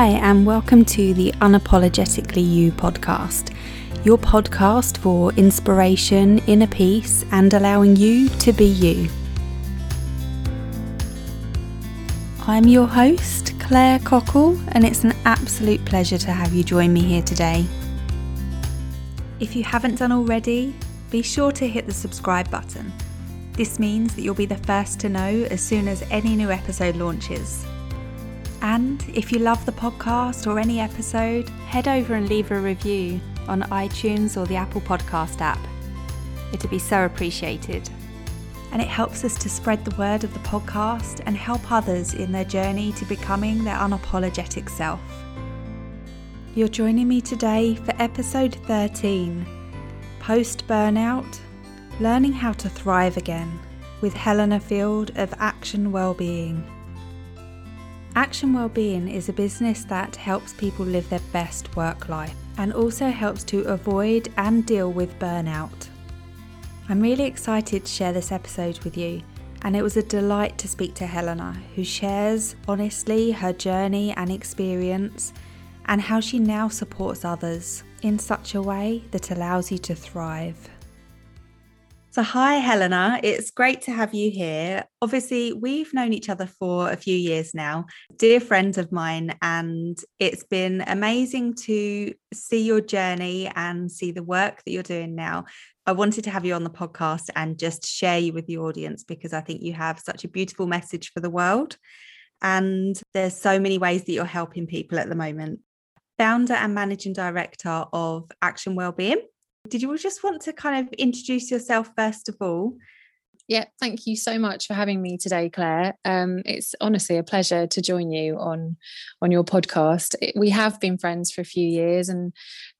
Hi, and welcome to the Unapologetically You podcast, your podcast for inspiration, inner peace, and allowing you to be you. I'm your host, Claire Cockle, and it's an absolute pleasure to have you join me here today. If you haven't done already, be sure to hit the subscribe button. This means that you'll be the first to know as soon as any new episode launches. And if you love the podcast or any episode, head over and leave a review on iTunes or the Apple Podcast app. It'd be so appreciated. And it helps us to spread the word of the podcast and help others in their journey to becoming their unapologetic self. You're joining me today for episode 13, Post-Burnout, Learning How to Thrive Again, with Helena Field of Action Wellbeing. Action Wellbeing is a business that helps people live their best work life and also helps to avoid and deal with burnout. I'm really excited to share this episode with you, and it was a delight to speak to Helena, who shares honestly her journey and experience and how she now supports others in such a way that allows you to thrive. So hi, Helena. It's great to have you here. Obviously, we've known each other for a few years now, dear friends of mine, and it's been amazing to see your journey and see the work that you're doing now. I wanted to have you on the podcast and just share you with the audience because I think you have such a beautiful message for the world. And there's so many ways that you're helping people at the moment. Founder and Managing Director of Action Wellbeing. Did you just want to kind of introduce yourself first of all? Yeah, thank you so much for having me today, Claire. It's honestly a pleasure to join you on your podcast. We have been friends for a few years, and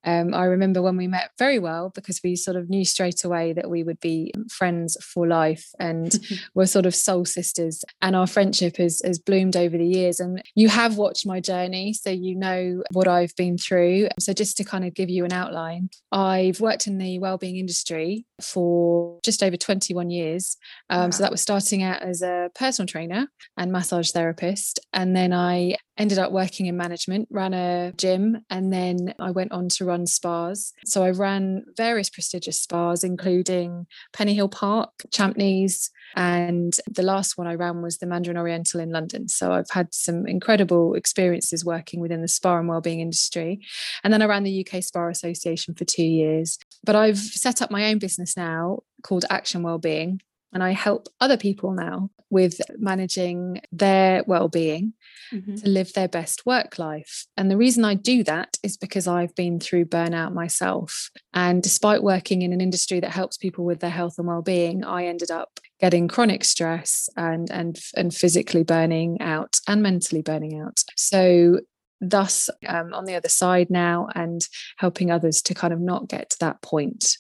I remember when we met very well because we sort of knew straight away that we would be friends for life, and we're sort of soul sisters. And our friendship has bloomed over the years. And you have watched my journey, so you know what I've been through. So just to kind of give you an outline, I've worked in the wellbeing industry for just over 21 years. Wow. So that was starting out as a personal trainer and massage therapist. And then I ended up working in management, ran a gym, and then I went on to run spas. So I ran various prestigious spas, including Pennyhill Park, Champneys, and the last one I ran was the Mandarin Oriental in London. So I've had some incredible experiences working within the spa and wellbeing industry. And then I ran the UK Spa Association for 2 years. But I've set up my own business now called Action Wellbeing, and I help other people now with managing their well-being to live their best work life. And the reason I do that is because I've been through burnout myself. And despite working in an industry that helps people with their health and well-being, I ended up getting chronic stress and physically burning out and mentally burning out. So thus, on the other side now and helping others to kind of not get to that point.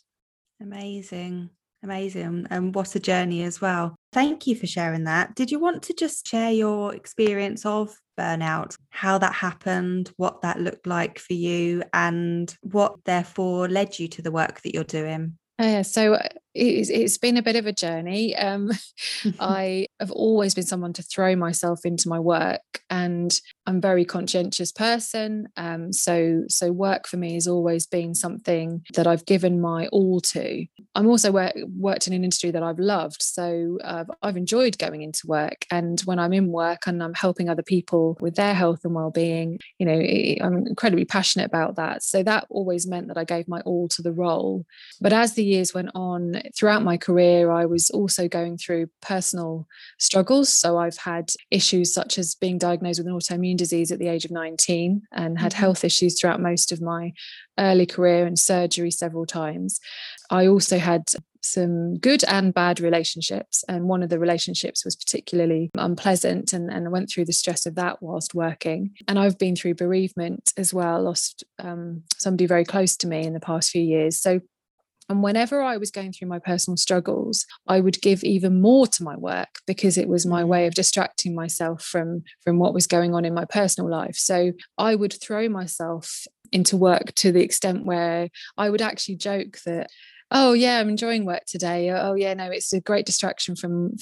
Amazing. Amazing. And what a journey as well. Thank you for sharing that. Did you want to just share your experience of burnout, how that happened, what that looked like for you, and what therefore led you to the work that you're doing? So it's been a bit of a journey. I have always been someone to throw myself into my work, and I'm a very conscientious person. So work for me has always been something that I've given my all to. I'm also worked in an industry that I've loved. So I've enjoyed going into work. And when I'm in work and I'm helping other people with their health and well-being, you know, I'm incredibly passionate about that. So that always meant that I gave my all to the role. But as the years went on, throughout my career, I was also going through personal struggles. So I've had issues such as being diagnosed with an autoimmune disease at the age of 19 and had health issues throughout most of my early career and surgery several times. I also had some good and bad relationships, and one of the relationships was particularly unpleasant, and I went through the stress of that whilst working. And I've been through bereavement as well, lost somebody very close to me in the past few years. And whenever I was going through my personal struggles, I would give even more to my work because it was my way of distracting myself from what was going on in my personal life. So I would throw myself into work to the extent where I would actually joke that oh yeah, I'm enjoying work today, oh yeah, no, it's a great distraction from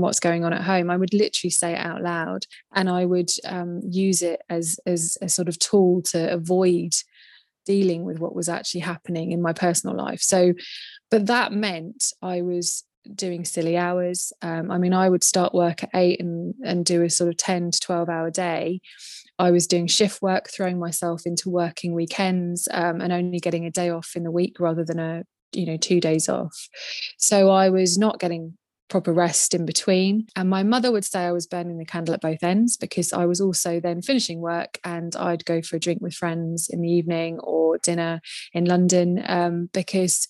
what's going on at home. I would literally say it out loud, and I would use it as a sort of tool to avoid dealing with what was actually happening in my personal life. So, but that meant I was doing silly hours. I mean, I would start work at 8 and do a sort of 10 to 12 hour day. I was doing shift work, throwing myself into working weekends, and only getting a day off in the week rather than a, 2 days off. So I was not getting proper rest in between. And my mother would say I was burning the candle at both ends, because I was also then finishing work and I'd go for a drink with friends in the evening or dinner in London, because,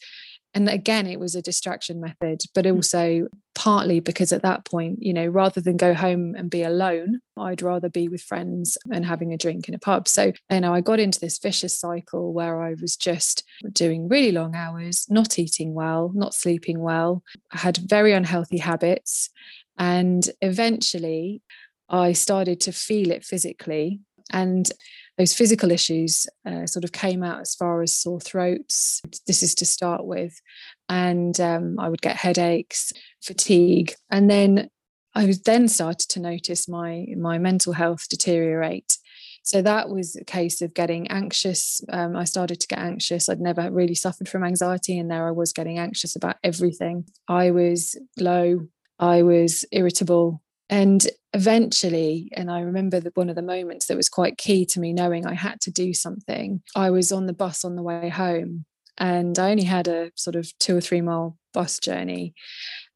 and again, it was a distraction method, but also partly because at that point, rather than go home and be alone, I'd rather be with friends and having a drink in a pub. So, I got into this vicious cycle where I was just doing really long hours, not eating well, not sleeping well. I had very unhealthy habits. And eventually I started to feel it physically. And those physical issues sort of came out as far as sore throats. This is to start with. And I would get headaches, fatigue. And then I was then started to notice my mental health deteriorate. So that was a case of getting anxious. I started to get anxious. I'd never really suffered from anxiety. And there I was getting anxious about everything. I was low. I was irritable. And eventually, and I remember one of the moments that was quite key to me knowing I had to do something, I was on the bus on the way home, and I only had a sort of 2 or 3 mile bus journey.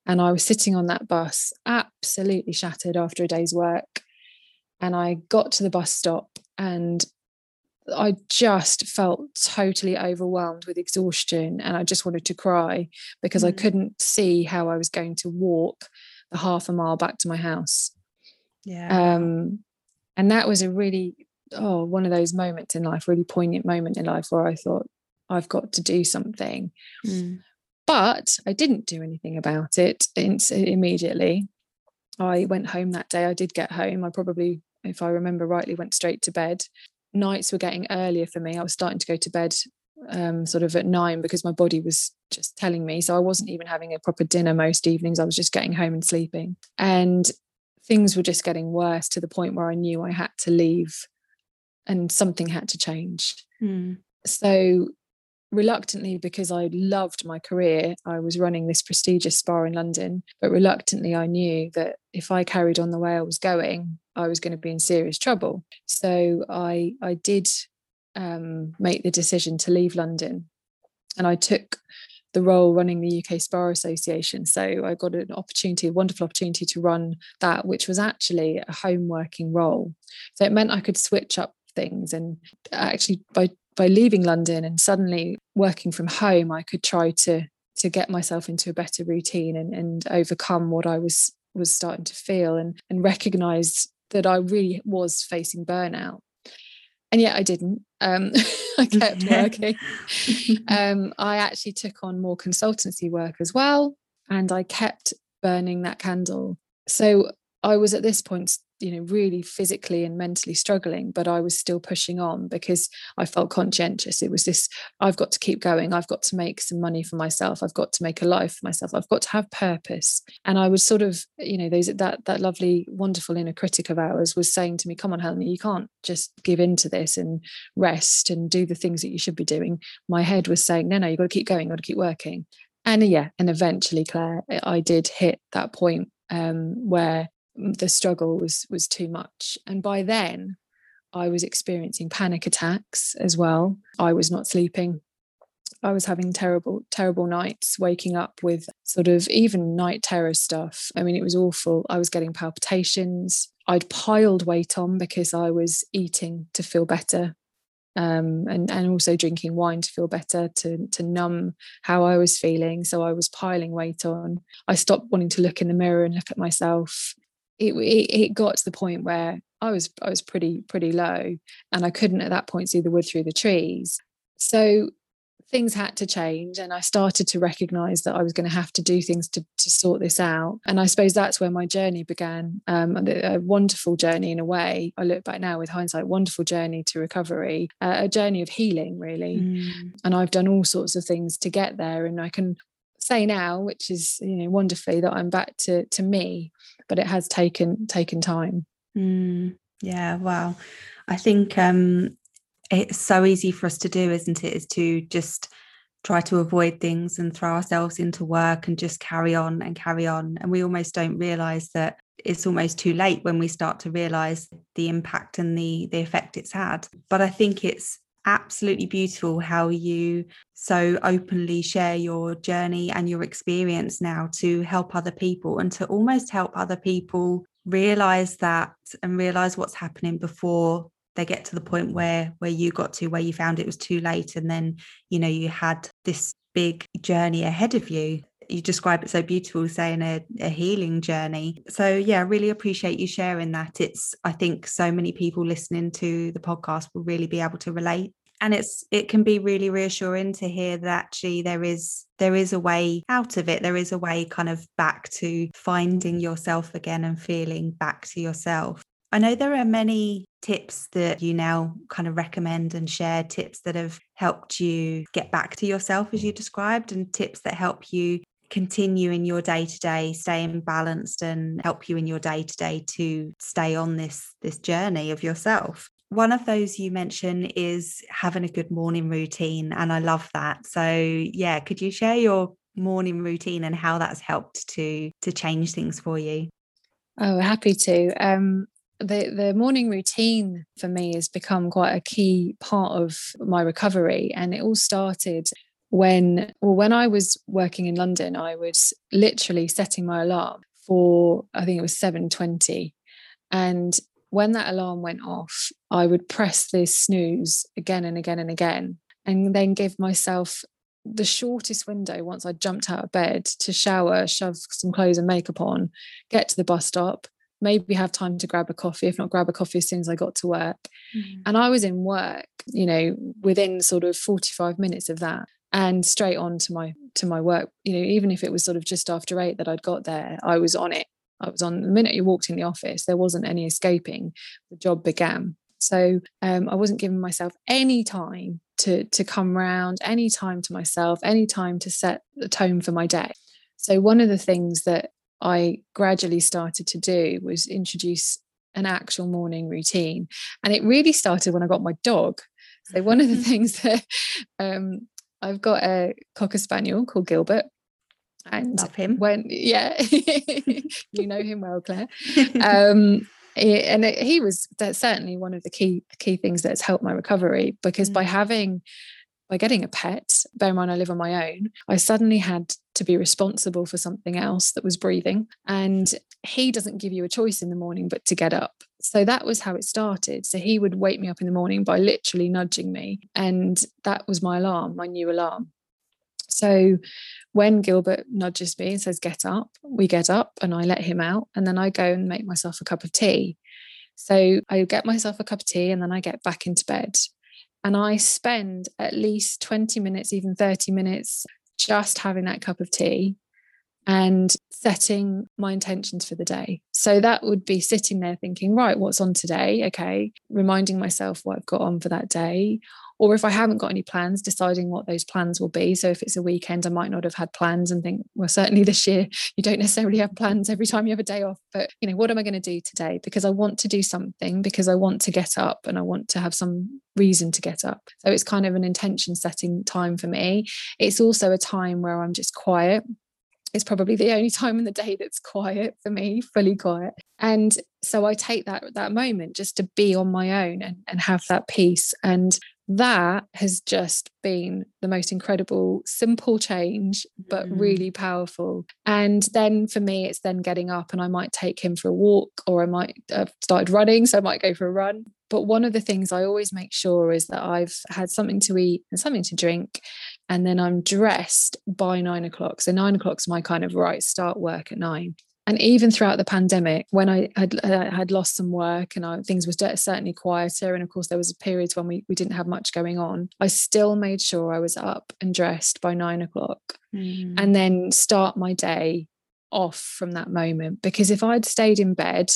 And I was sitting on that bus, absolutely shattered after a day's work. And I got to the bus stop and I just felt totally overwhelmed with exhaustion. And I just wanted to cry because I couldn't see how I was going to walk the half a mile back to my house. Yeah. And that was a really, one of those moments in life, really poignant moment in life where I thought, I've got to do something. Mm. But I didn't do anything about it immediately. I went home that day. I did get home. I probably, if I remember rightly, went straight to bed. Nights were getting earlier for me. I was starting to go to bed sort of at 9 because my body was just telling me. So I wasn't even having a proper dinner most evenings. I was just getting home and sleeping, and things were just getting worse to the point where I knew I had to leave and something had to change. So reluctantly, because I loved my career, I was running this prestigious spa in London, but reluctantly I knew that if I carried on the way I was going, I was going to be in serious trouble. So I did make the decision to leave London, and I took the role running the UK Spa Association. So I got an opportunity, a wonderful opportunity to run that, which was actually a home working role. So it meant I could switch up things, and actually by leaving London and suddenly working from home, I could try to get myself into a better routine and overcome what I was starting to feel and recognise that I really was facing burnout. And yet I didn't. I kept working. I actually took on more consultancy work as well, and I kept burning that candle. So I was at this point, really physically and mentally struggling, but I was still pushing on because I felt conscientious. It was this, I've got to keep going. I've got to make some money for myself. I've got to make a life for myself. I've got to have purpose. And I was sort of, that lovely, wonderful inner critic of ours was saying to me, come on, Helena, you can't just give in to this and rest and do the things that you should be doing. My head was saying, no, you've got to keep going. You've got to keep working. And yeah, and eventually, Claire, I did hit that point where the struggle was too much. And by then I was experiencing panic attacks as well. I was not sleeping. I was having terrible, terrible nights, waking up with sort of even night terror stuff. I mean, it was awful. I was getting palpitations. I'd piled weight on because I was eating to feel better. And also drinking wine to feel better, to numb how I was feeling. So I was piling weight on. I stopped wanting to look in the mirror and look at myself. It got to the point where I was pretty low, and I couldn't at that point see the wood through the trees. So things had to change, and I started to recognise that I was going to have to do things to sort this out. And I suppose that's where my journey began, a wonderful journey in a way. I look back now with hindsight, wonderful journey to recovery, a journey of healing, really. Mm. And I've done all sorts of things to get there. And I can say now, which is, you know, wonderfully, that I'm back to me, but it has taken time. Mm. Yeah, wow. I think it's so easy for us to do, isn't it, is to just try to avoid things and throw ourselves into work and just carry on. And we almost don't realise that it's almost too late when we start to realise the impact and the effect it's had. But I think it's absolutely beautiful how you so openly share your journey and your experience now to help other people, and to almost help other people realise that and realise what's happening before they get to the point where you got to, where you found it was too late, and then, you know, you had this big journey ahead of you. You describe it so beautiful, saying a healing journey. So yeah, I really appreciate you sharing that. It's, I think so many people listening to the podcast will really be able to relate. And it can be really reassuring to hear that actually there is a way out of it. There is a way kind of back to finding yourself again and feeling back to yourself. I know there are many tips that you now kind of recommend and share, tips that have helped you get back to yourself, as you described, and tips that help you continue in your day-to-day, staying balanced and help you in your day-to-day to stay on this journey of yourself. One of those you mention is having a good morning routine, and I love that. So yeah, could you share your morning routine and how that's helped to change things for you? Oh, happy to. The morning routine for me has become quite a key part of my recovery, and it all started when I was working in London. I was literally setting my alarm for, I think it was 7:20, and when that alarm went off, I would press this snooze again and again and again, and then give myself the shortest window once I jumped out of bed to shower, shove some clothes and makeup on, get to the bus stop, maybe have time to grab a coffee, if not grab a coffee as soon as I got to work. Mm. And I was in work, you know, within sort of 45 minutes of that, and straight on to my work. You know, even if it was sort of just after 8 that I'd got there, I was on it. I was on the minute you walked in the office. There wasn't any escaping. The job began. So I wasn't giving myself any time to come round, any time to myself, any time to set the tone for my day. So one of the things that I gradually started to do was introduce an actual morning routine. And it really started when I got my dog. So one of the things that I've got a Cocker Spaniel called Gilbert. And love him. You know him well, Claire. And he was certainly one of the key things that's helped my recovery, because by getting a pet, bear in mind I live on my own, I suddenly had to be responsible for something else that was breathing, and he doesn't give you a choice in the morning but to get up. So that was how it started. So he would wake me up in the morning by literally nudging me, and that was my alarm, my new alarm. So when Gilbert nudges me and says get up, we get up, and I let him out, and then I go and make myself a cup of tea. So I get myself a cup of tea, and then I get back into bed, and I spend at least 20 minutes, even 30 minutes just having that cup of tea and setting my intentions for the day. So that would be sitting there thinking, right, what's on today? Okay, reminding myself what I've got on for that day. Or if I haven't got any plans, deciding what those plans will be. So if it's a weekend, I might not have had plans and think, well, certainly this year, you don't necessarily have plans every time you have a day off. But, you know, what am I going to do today? Because I want to do something, because I want to get up, and I want to have some reason to get up. So it's kind of an intention setting time for me. It's also a time where I'm just quiet. It's probably the only time in the day that's quiet for me, fully quiet. And so I take that moment just to be on my own and have that peace. And that has just been the most incredible, simple change, but really powerful. And then for me, it's then getting up, and I might take him for a walk, or I might have started running, so I might go for a run. But one of the things I always make sure is that I've had something to eat and something to drink, and then I'm dressed by 9 o'clock. So 9 o'clock's my kind of right, start work at 9. And even throughout the pandemic, when I had lost some work and things were certainly quieter, and of course there was periods when we didn't have much going on, I still made sure I was up and dressed by 9 o'clock and then start my day off from that moment. Because if I'd stayed in bed,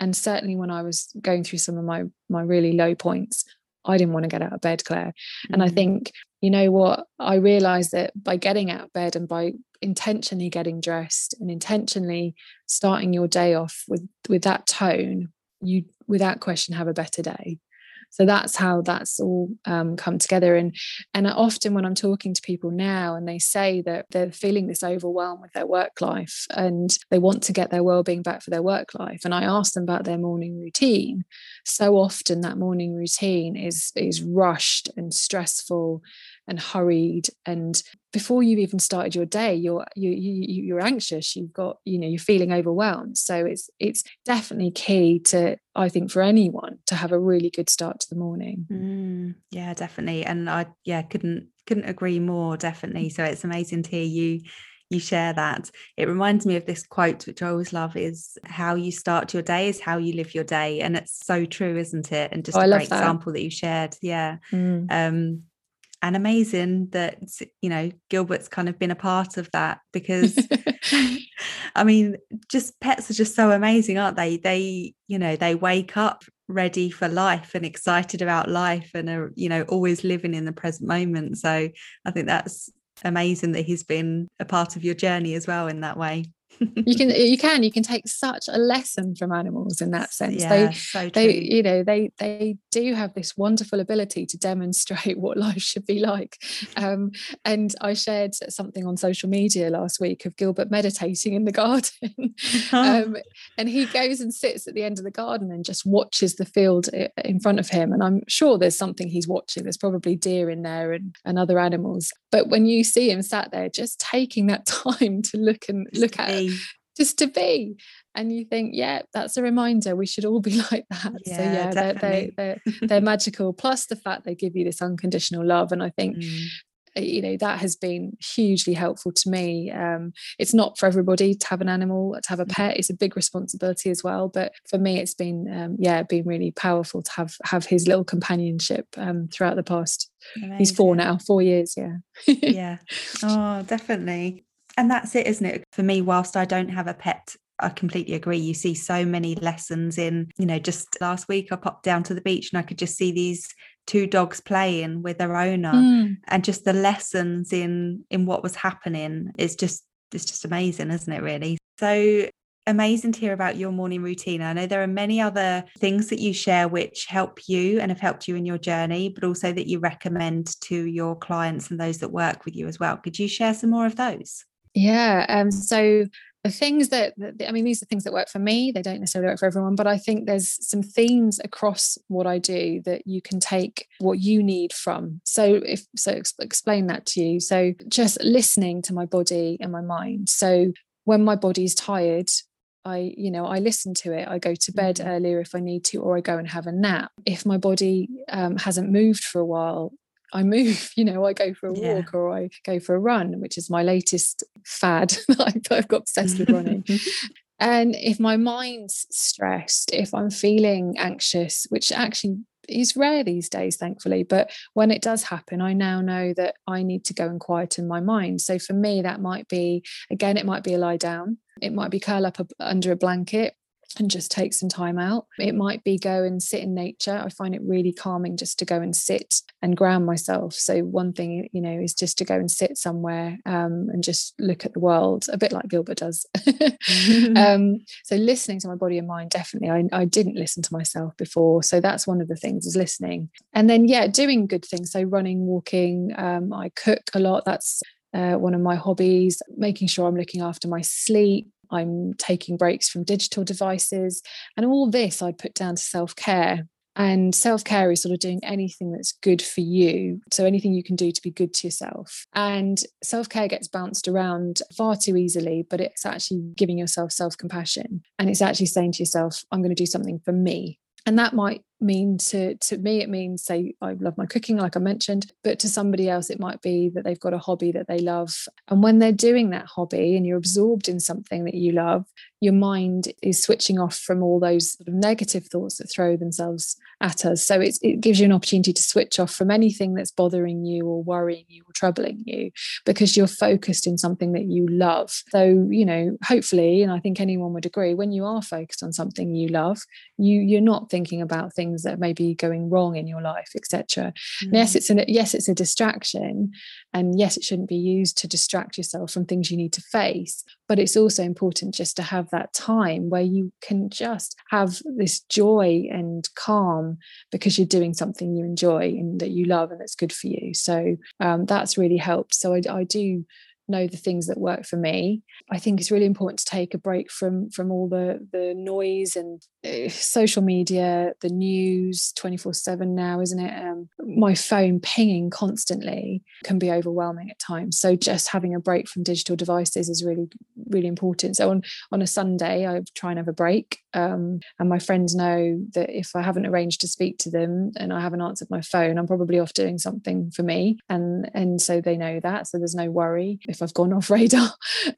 and certainly when I was going through some of my really low points, I didn't want to get out of bed, Claire. And I think, you know what, I realized that by getting out of bed and by intentionally getting dressed and intentionally starting your day off with that tone, you without question have a better day. So that's how that's all come together. And often when I'm talking to people now and they say that they're feeling this overwhelm with their work life and they want to get their wellbeing back for their work life, and I ask them about their morning routine, so often that morning routine is rushed and stressful and hurried, and before you've even started your day you're anxious, you're feeling overwhelmed. So it's definitely key to, I think, for anyone to have a really good start to the morning. Yeah, definitely. And I couldn't agree more, definitely. So it's amazing to hear you share that. It reminds me of this quote which I always love, is how you start your day is how you live your day. And it's so true, isn't it? And just a great example that you shared. Yeah. And amazing that, you know, Gilbert's kind of been a part of that, because I mean, just pets are just so amazing, aren't they? They, you know, they wake up ready for life and excited about life and are, you know, always living in the present moment. So I think that's amazing that he's been a part of your journey as well in that way. You can take such a lesson from animals in that sense. Yeah, they you know, they do have this wonderful ability to demonstrate what life should be like. And I shared something on social media last week of Gilbert meditating in the garden. And he goes and sits at the end of the garden and just watches the field in front of him. And I'm sure there's something he's watching. There's probably deer in there and other animals. But when you see him sat there, just taking that time to look at it, just to be, and you think, yeah, that's a reminder, we should all be like that. Yeah, so yeah, they're magical, plus the fact they give you this unconditional love. And I think you know, that has been hugely helpful to me. It's not for everybody to have an animal, to have a pet. It's a big responsibility as well, but for me it's been been really powerful to have his little companionship throughout the past. Amazing. He's 4 years. Yeah. Yeah, oh definitely. And that's it, isn't it? For me, whilst I don't have a pet, I completely agree. You see so many lessons in, you know, just last week I popped down to the beach and I could just see these two dogs playing with their owner, and just the lessons in what was happening is just, it's just amazing, isn't it, really? So amazing to hear about your morning routine. I know there are many other things that you share which help you and have helped you in your journey, but also that you recommend to your clients and those that work with you as well. Could you share some more of those? Yeah. So the things these are things that work for me. They don't necessarily work for everyone, but I think there's some themes across what I do that you can take what you need from. Explain that to you. So just listening to my body and my mind. So when my body's tired, I listen to it. I go to bed earlier if I need to, or I go and have a nap. If my body hasn't moved for a while, I move, you know, I go for a walk or I go for a run, which is my latest fad that I've got obsessed with running. And if my mind's stressed, if I'm feeling anxious, which actually is rare these days, thankfully, but when it does happen, I now know that I need to go and quieten my mind. So for me, that might be, again, it might be a lie down. It might be curl up under a blanket and just take some time out. It might be go and sit in nature. I find it really calming just to go and sit and ground myself. So one thing, you know, is just to go and sit somewhere and just look at the world, a bit like Gilbert does. So listening to my body and mind, definitely. I didn't listen to myself before, so that's one of the things, is listening. And then doing good things, so running, walking. I cook a lot. That's one of my hobbies. Making sure I'm looking after my sleep. I'm taking breaks from digital devices, and all this I put down to self-care. And self-care is sort of doing anything that's good for you. So anything you can do to be good to yourself. And self-care gets bounced around far too easily, but it's actually giving yourself self-compassion. And it's actually saying to yourself, I'm going to do something for me. And that might mean to me, it means, say, I love my cooking, like I mentioned, but to somebody else, it might be that they've got a hobby that they love. And when they're doing that hobby and you're absorbed in something that you love, your mind is switching off from all those sort of negative thoughts that throw themselves at us. So it gives you an opportunity to switch off from anything that's bothering you or worrying you or troubling you, because you're focused in something that you love. So, you know, hopefully, and I think anyone would agree, when you are focused on something you love, you're not thinking about things that may be going wrong in your life, etc. Mm. Yes, it's a distraction, and yes, it shouldn't be used to distract yourself from things you need to face. But it's also important just to have that time where you can just have this joy and calm because you're doing something you enjoy and that you love and that's good for you. So that's really helped. So I do know the things that work for me. I think it's really important to take a break from all the noise and social media, the news 24/7 now, isn't it? My phone pinging constantly can be overwhelming at times. So just having a break from digital devices is really, really important. So on a Sunday, I try and have a break. And my friends know that if I haven't arranged to speak to them and I haven't answered my phone, I'm probably off doing something for me. And so they know that. So there's no worry if I've gone off radar.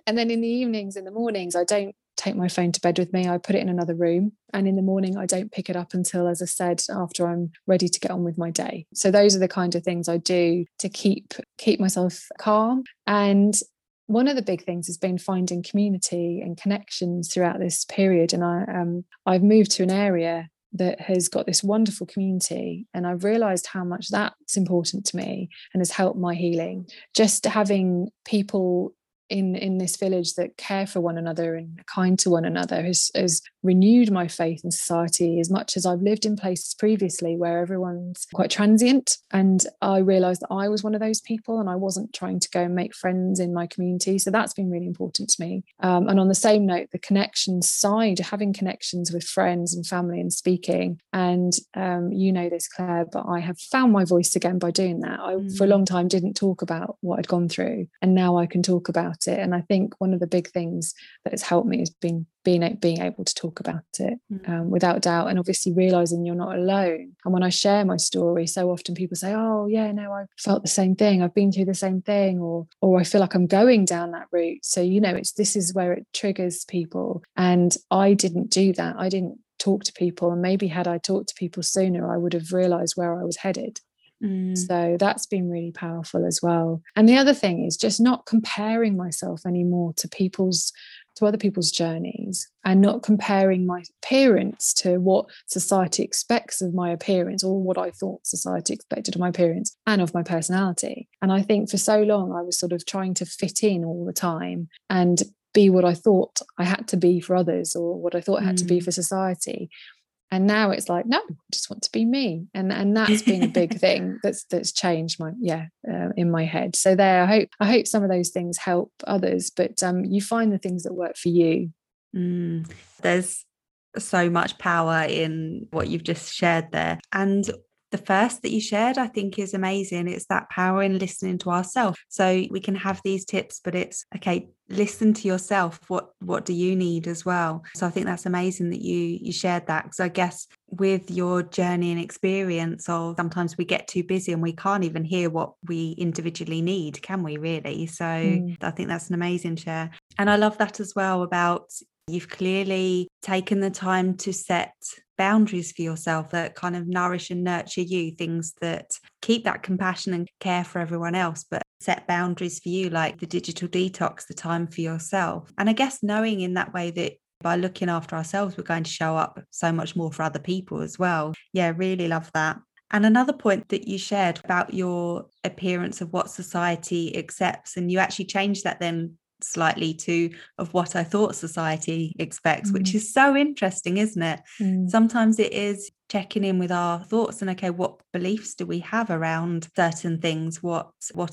And then in the evenings, in the mornings, I don't take my phone to bed with me. I put it in another room, and in the morning I don't pick it up until, as I said, after I'm ready to get on with my day. So those are the kind of things I do to keep myself calm. And one of the big things has been finding community and connections throughout this period. And I've moved to an area that has got this wonderful community, and I've realized how much that's important to me and has helped my healing. Just having people in this village that care for one another and are kind to one another has renewed my faith in society, as much as I've lived in places previously where everyone's quite transient. And I realised that I was one of those people, and I wasn't trying to go and make friends in my community. So that's been really important to me. And on the same note, the connection side, having connections with friends and family and speaking. And you know this, Claire, but I have found my voice again by doing that. I for a long time didn't talk about what I'd gone through, and now I can talk about it. And I think one of the big things that has helped me is being able to talk about it without doubt, and obviously realizing you're not alone. And when I share my story, so often people say, oh yeah, no, I felt the same thing, I've been through the same thing, or I feel like I'm going down that route. So, you know, this is where it triggers people, and I didn't do that. I didn't talk to people, and maybe had I talked to people sooner, I would have realized where I was headed. So that's been really powerful as well. And the other thing is just not comparing myself anymore to other people's journeys, and not comparing my appearance to what society expects of my appearance, or what I thought society expected of my appearance and of my personality. And I think for so long I was sort of trying to fit in all the time and be what I thought I had to be for others, or what I thought I had to be for society. And now it's like, no, I just want to be me. And that's been a big thing that's changed in my head. So there, I hope some of those things help others, but you find the things that work for you. There's so much power in what you've just shared there. And the first that you shared, I think, is amazing. It's that power in listening to ourselves. So we can have these tips, but it's okay, listen to yourself. What do you need as well? So I think that's amazing that you shared that, because I guess with your journey and experience of sometimes we get too busy and we can't even hear what we individually need, can we really? So I think that's an amazing share. And I love that as well about you've clearly taken the time to set boundaries for yourself that kind of nourish and nurture you, things that keep that compassion and care for everyone else, but set boundaries for you, like the digital detox, the time for yourself. And I guess knowing in that way that by looking after ourselves, we're going to show up so much more for other people as well. Yeah, really love that. And another point that you shared about your appearance of what society accepts, and you actually changed that then slightly to of what I thought society expects, which is so interesting, isn't it? Sometimes it is checking in with our thoughts and okay, what beliefs do we have around certain things? What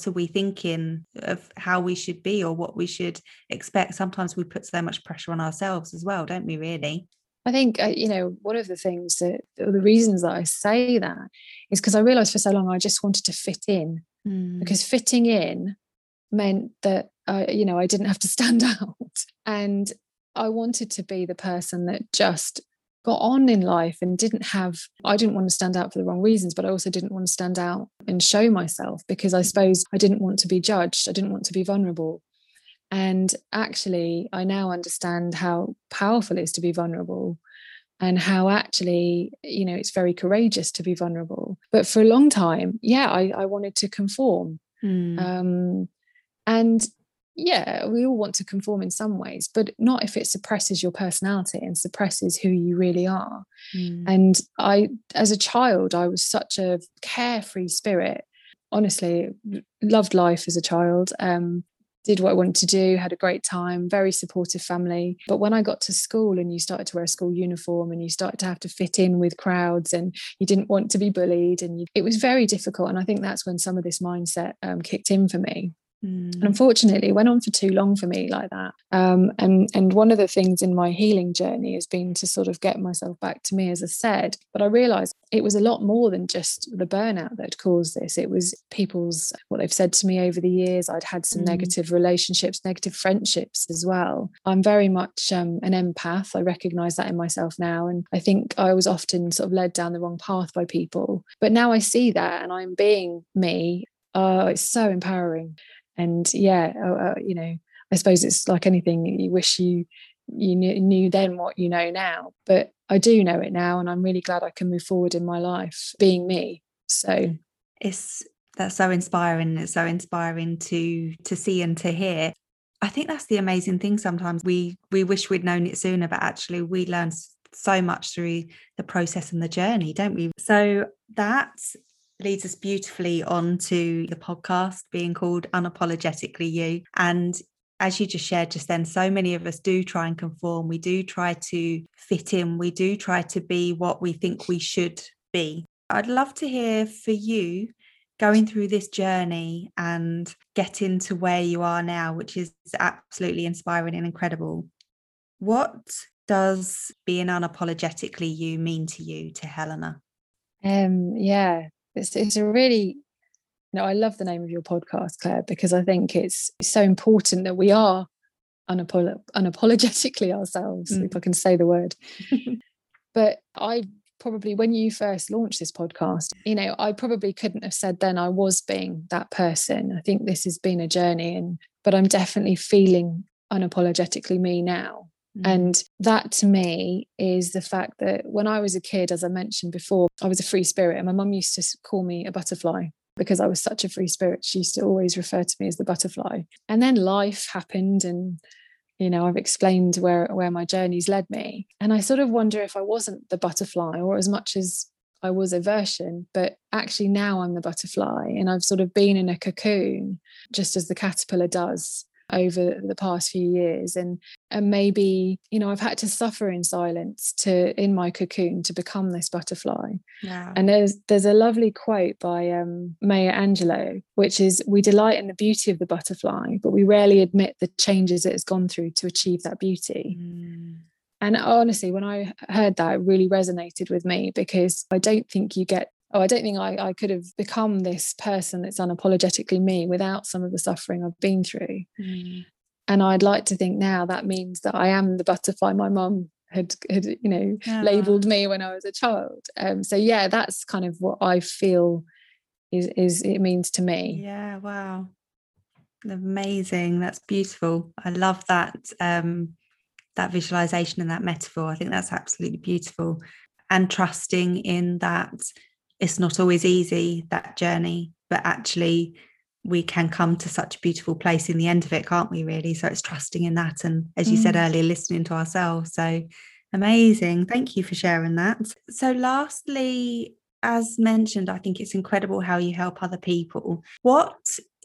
are we thinking of how we should be or what we should expect? Sometimes we put so much pressure on ourselves as well, don't we really? I think, you know, one of the things that, or the reasons that I say that is because I realised for so long I just wanted to fit in, because fitting in meant that you know, I didn't have to stand out, and I wanted to be the person that just got on in life and I didn't want to stand out for the wrong reasons, but I also didn't want to stand out and show myself because I suppose I didn't want to be judged. I didn't want to be vulnerable. And actually, I now understand how powerful it is to be vulnerable and how actually, you know, it's very courageous to be vulnerable. But for a long time, I wanted to conform. We all want to conform in some ways, but not if it suppresses your personality and suppresses who you really are. And I, as a child, I was such a carefree spirit. Honestly, loved life as a child. Did what I wanted to do, had a great time, very supportive family. But when I got to school and you started to wear a school uniform and you started to have to fit in with crowds and you didn't want to be bullied, and it was very difficult. And I think that's when some of this mindset kicked in for me. And unfortunately, it went on for too long for me like that. And one of the things in my healing journey has been to sort of get myself back to me, as I said. But I realised it was a lot more than just the burnout that caused this. It was what they've said to me over the years. I'd had some negative relationships, negative friendships as well. I'm very much an empath. I recognise that in myself now. And I think I was often sort of led down the wrong path by people. But now I see that and I'm being me. It's so empowering. And I suppose it's like anything, you wish you knew then what you know now, but I do know it now, and I'm really glad I can move forward in my life being me. So that's so inspiring. It's so inspiring to see and to hear. I think that's the amazing thing. Sometimes we wish we'd known it sooner, but actually we learn so much through the process and the journey, don't we? So that's leads us beautifully on to the podcast being called Unapologetically You. And as you just shared just then, so many of us do try and conform. We do try to fit in. We do try to be what we think we should be. I'd love to hear for you going through this journey and getting to where you are now, which is absolutely inspiring and incredible. What does being unapologetically you mean to you, to Helena? It's a really, I love the name of your podcast, Claire, because I think it's so important that we are unapologetically ourselves, if I can say the word. But I probably, when you first launched this podcast, I probably couldn't have said then I was being that person. I think this has been a journey, but I'm definitely feeling unapologetically me now. And that to me is the fact that when I was a kid, as I mentioned before, I was a free spirit, and my mum used to call me a butterfly because I was such a free spirit. She used to always refer to me as the butterfly. And then life happened, and I've explained where my journey's led me. And I sort of wonder if I wasn't the butterfly, or as much as I was a version, but actually now I'm the butterfly, and I've sort of been in a cocoon, just as the caterpillar does, over the past few years. And maybe, I've had to suffer in silence in my cocoon to become this butterfly. Yeah. And there's a lovely quote by Maya Angelou, which is, "We delight in the beauty of the butterfly, but we rarely admit the changes it has gone through to achieve that beauty." And honestly, when I heard that, it really resonated with me, because I don't think I could have become this person that's unapologetically me without some of the suffering I've been through. And I'd like to think now that means that I am the butterfly my mum had labelled me when I was a child. So that's kind of what I feel is it means to me. Yeah, wow. Amazing. That's beautiful. I love that, that visualisation and that metaphor. I think that's absolutely beautiful. And trusting in that it's not always easy, that journey, but actually we can come to such a beautiful place in the end of it, can't we, really? So it's trusting in that, and as you said earlier, listening to ourselves. So amazing. Thank you for sharing that. So lastly, as mentioned, I think it's incredible how you help other people. What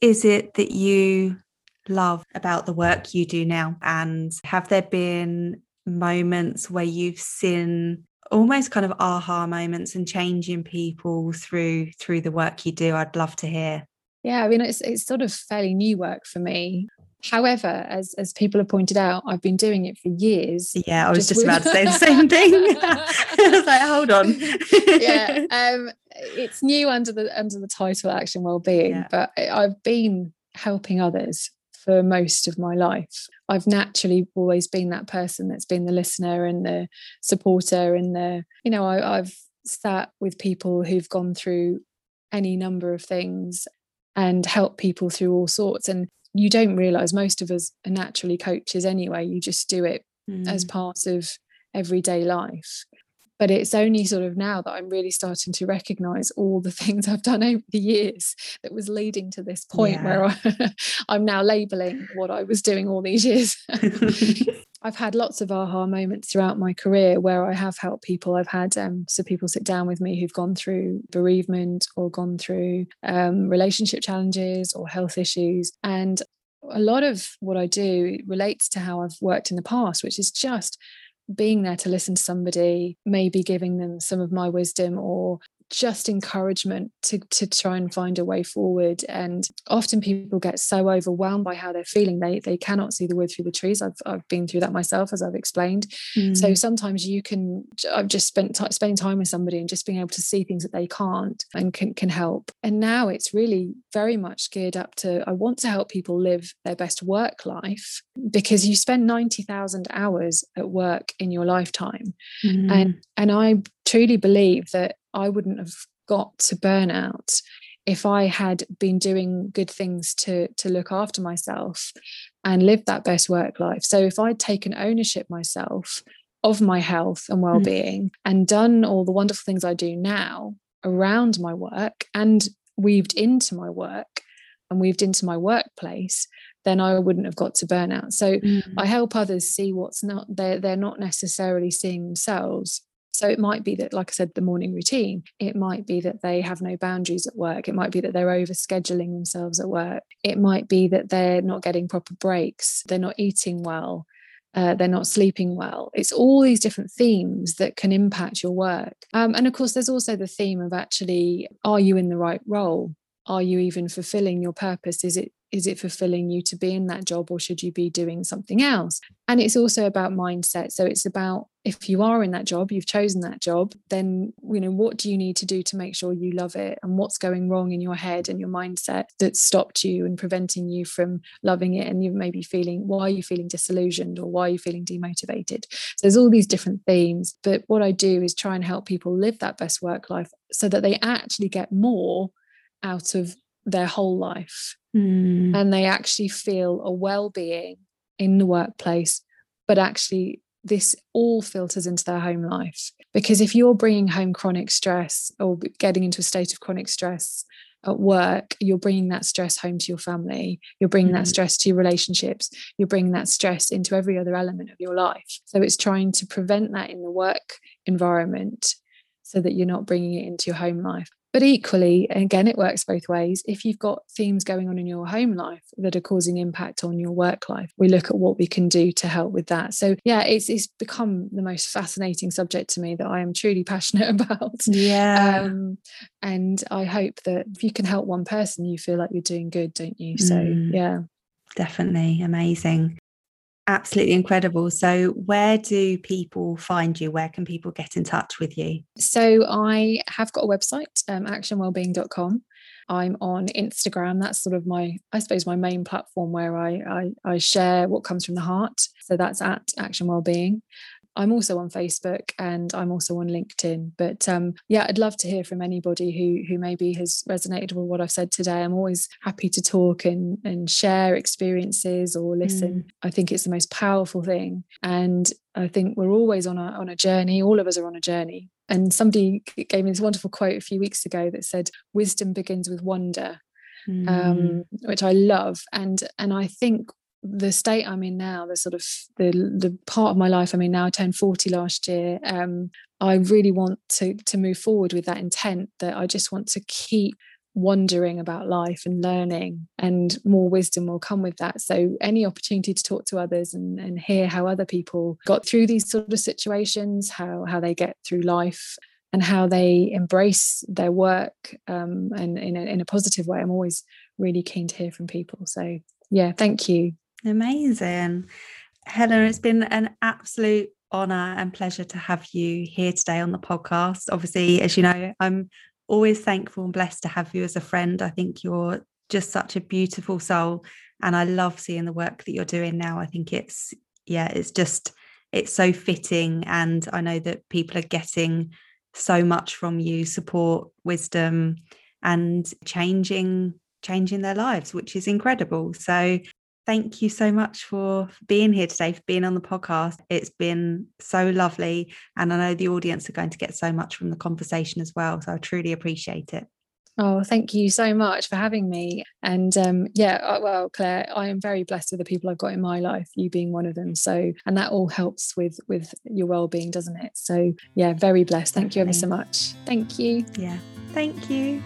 is it that you love about the work you do now? And have there been moments where you've seen almost kind of aha moments and changing people through the work you do? I'd love to hear. Yeah, I mean, it's sort of fairly new work for me. However, as people have pointed out, I've been doing it for years. Yeah, I was just about to say the same thing. I was like, hold on. Yeah, it's new under the title Action Wellbeing, but I've been helping others for most of my life. I've naturally always been that person that's been the listener and the supporter and the, you know, I've sat with people who've gone through any number of things and helped people through all sorts. And you don't realise most of us are naturally coaches anyway. You just do it as part of everyday life. But it's only sort of now that I'm really starting to recognise all the things I've done over the years that was leading to this point where I'm now labelling what I was doing all these years. I've had lots of aha moments throughout my career where I have helped people. I've had so people sit down with me who've gone through bereavement or gone through relationship challenges or health issues. And a lot of what I do relates to how I've worked in the past, which is just being there to listen to somebody, maybe giving them some of my wisdom or just encouragement to try and find a way forward. And often people get so overwhelmed by how they're feeling, they cannot see the wood through the trees. I've been through that myself, as I've explained. So sometimes I've just spending time with somebody and just being able to see things that they can't and can help. And now it's really very much geared up to, I want to help people live their best work life, because you spend 90,000 hours at work in your lifetime. And I truly believe that I wouldn't have got to burnout if I had been doing good things to look after myself and live that best work life. So if I'd taken ownership myself of my health and well-being and done all the wonderful things I do now around my work and weaved into my work and weaved into my workplace, then I wouldn't have got to burnout. So I help others see what's not there. They're not necessarily seeing themselves. So it might be that, like I said, the morning routine, it might be that they have no boundaries at work. It might be that they're over scheduling themselves at work. It might be that they're not getting proper breaks. They're not eating well. They're not sleeping well. It's all these different themes that can impact your work. And of course, there's also the theme of actually, are you in the right role? Are you even fulfilling your purpose? Is it fulfilling you to be in that job, or should you be doing something else? And it's also about mindset. So it's about, if you are in that job, you've chosen that job, then, you know, what do you need to do to make sure you love it? And what's going wrong in your head and your mindset that's stopped you and preventing you from loving it? And you may be feeling, why are you feeling disillusioned, or why are you feeling demotivated? So there's all these different themes. But what I do is try and help people live that best work life so that they actually get more out of their whole life and they actually feel a well-being in the workplace, but actually this all filters into their home life. Because if you're bringing home chronic stress or getting into a state of chronic stress at work, you're bringing that stress home to your family, you're bringing that stress to your relationships, you're bringing that stress into every other element of your life. So it's trying to prevent that in the work environment so that you're not bringing it into your home life. But equally, again, it works both ways. If you've got themes going on in your home life that are causing impact on your work life, we look at what we can do to help with that. So yeah, it's become the most fascinating subject to me that I am truly passionate about. Yeah. And I hope that if you can help one person, you feel like you're doing good, don't you? So yeah. Definitely. Amazing. Absolutely incredible. So where do people find you? Where can people get in touch with you? So I have got a website, actionwellbeing.com. I'm on Instagram. That's sort of my main platform where I share what comes from the heart. So that's at Action Wellbeing. I'm also on Facebook and I'm also on LinkedIn. But yeah, I'd love to hear from anybody who maybe has resonated with what I've said today. I'm always happy to talk and share experiences or listen. I think it's the most powerful thing. And I think we're always on a journey. All of us are on a journey. And somebody gave me this wonderful quote a few weeks ago that said, "Wisdom begins with wonder," which I love. And I think the state I'm in now, the sort of the part of my life I'm in now, I turned 40 last year. I really want to move forward with that intent that I just want to keep wondering about life and learning, and more wisdom will come with that. So any opportunity to talk to others and hear how other people got through these sort of situations, how they get through life and how they embrace their work and in a positive way, I'm always really keen to hear from people. So yeah, thank you. Amazing. Helena, it's been an absolute honour and pleasure to have you here today on the podcast. Obviously, as you know, I'm always thankful and blessed to have you as a friend. I think your just such a beautiful soul. And I love seeing the work that you're doing now. I think it's, yeah, it's just, it's so fitting. And I know that people are getting so much from you, support, wisdom, and changing their lives, which is incredible. So thank you so much for being here today, for being on the podcast. It's been so lovely. And I know the audience are going to get so much from the conversation as well. So I truly appreciate it. Oh, thank you so much for having me. And well, Claire, I am very blessed with the people I've got in my life, you being one of them. So, and that all helps with your well-being, doesn't it? So yeah, very blessed. Thank you ever so much. Thank you. Yeah, thank you.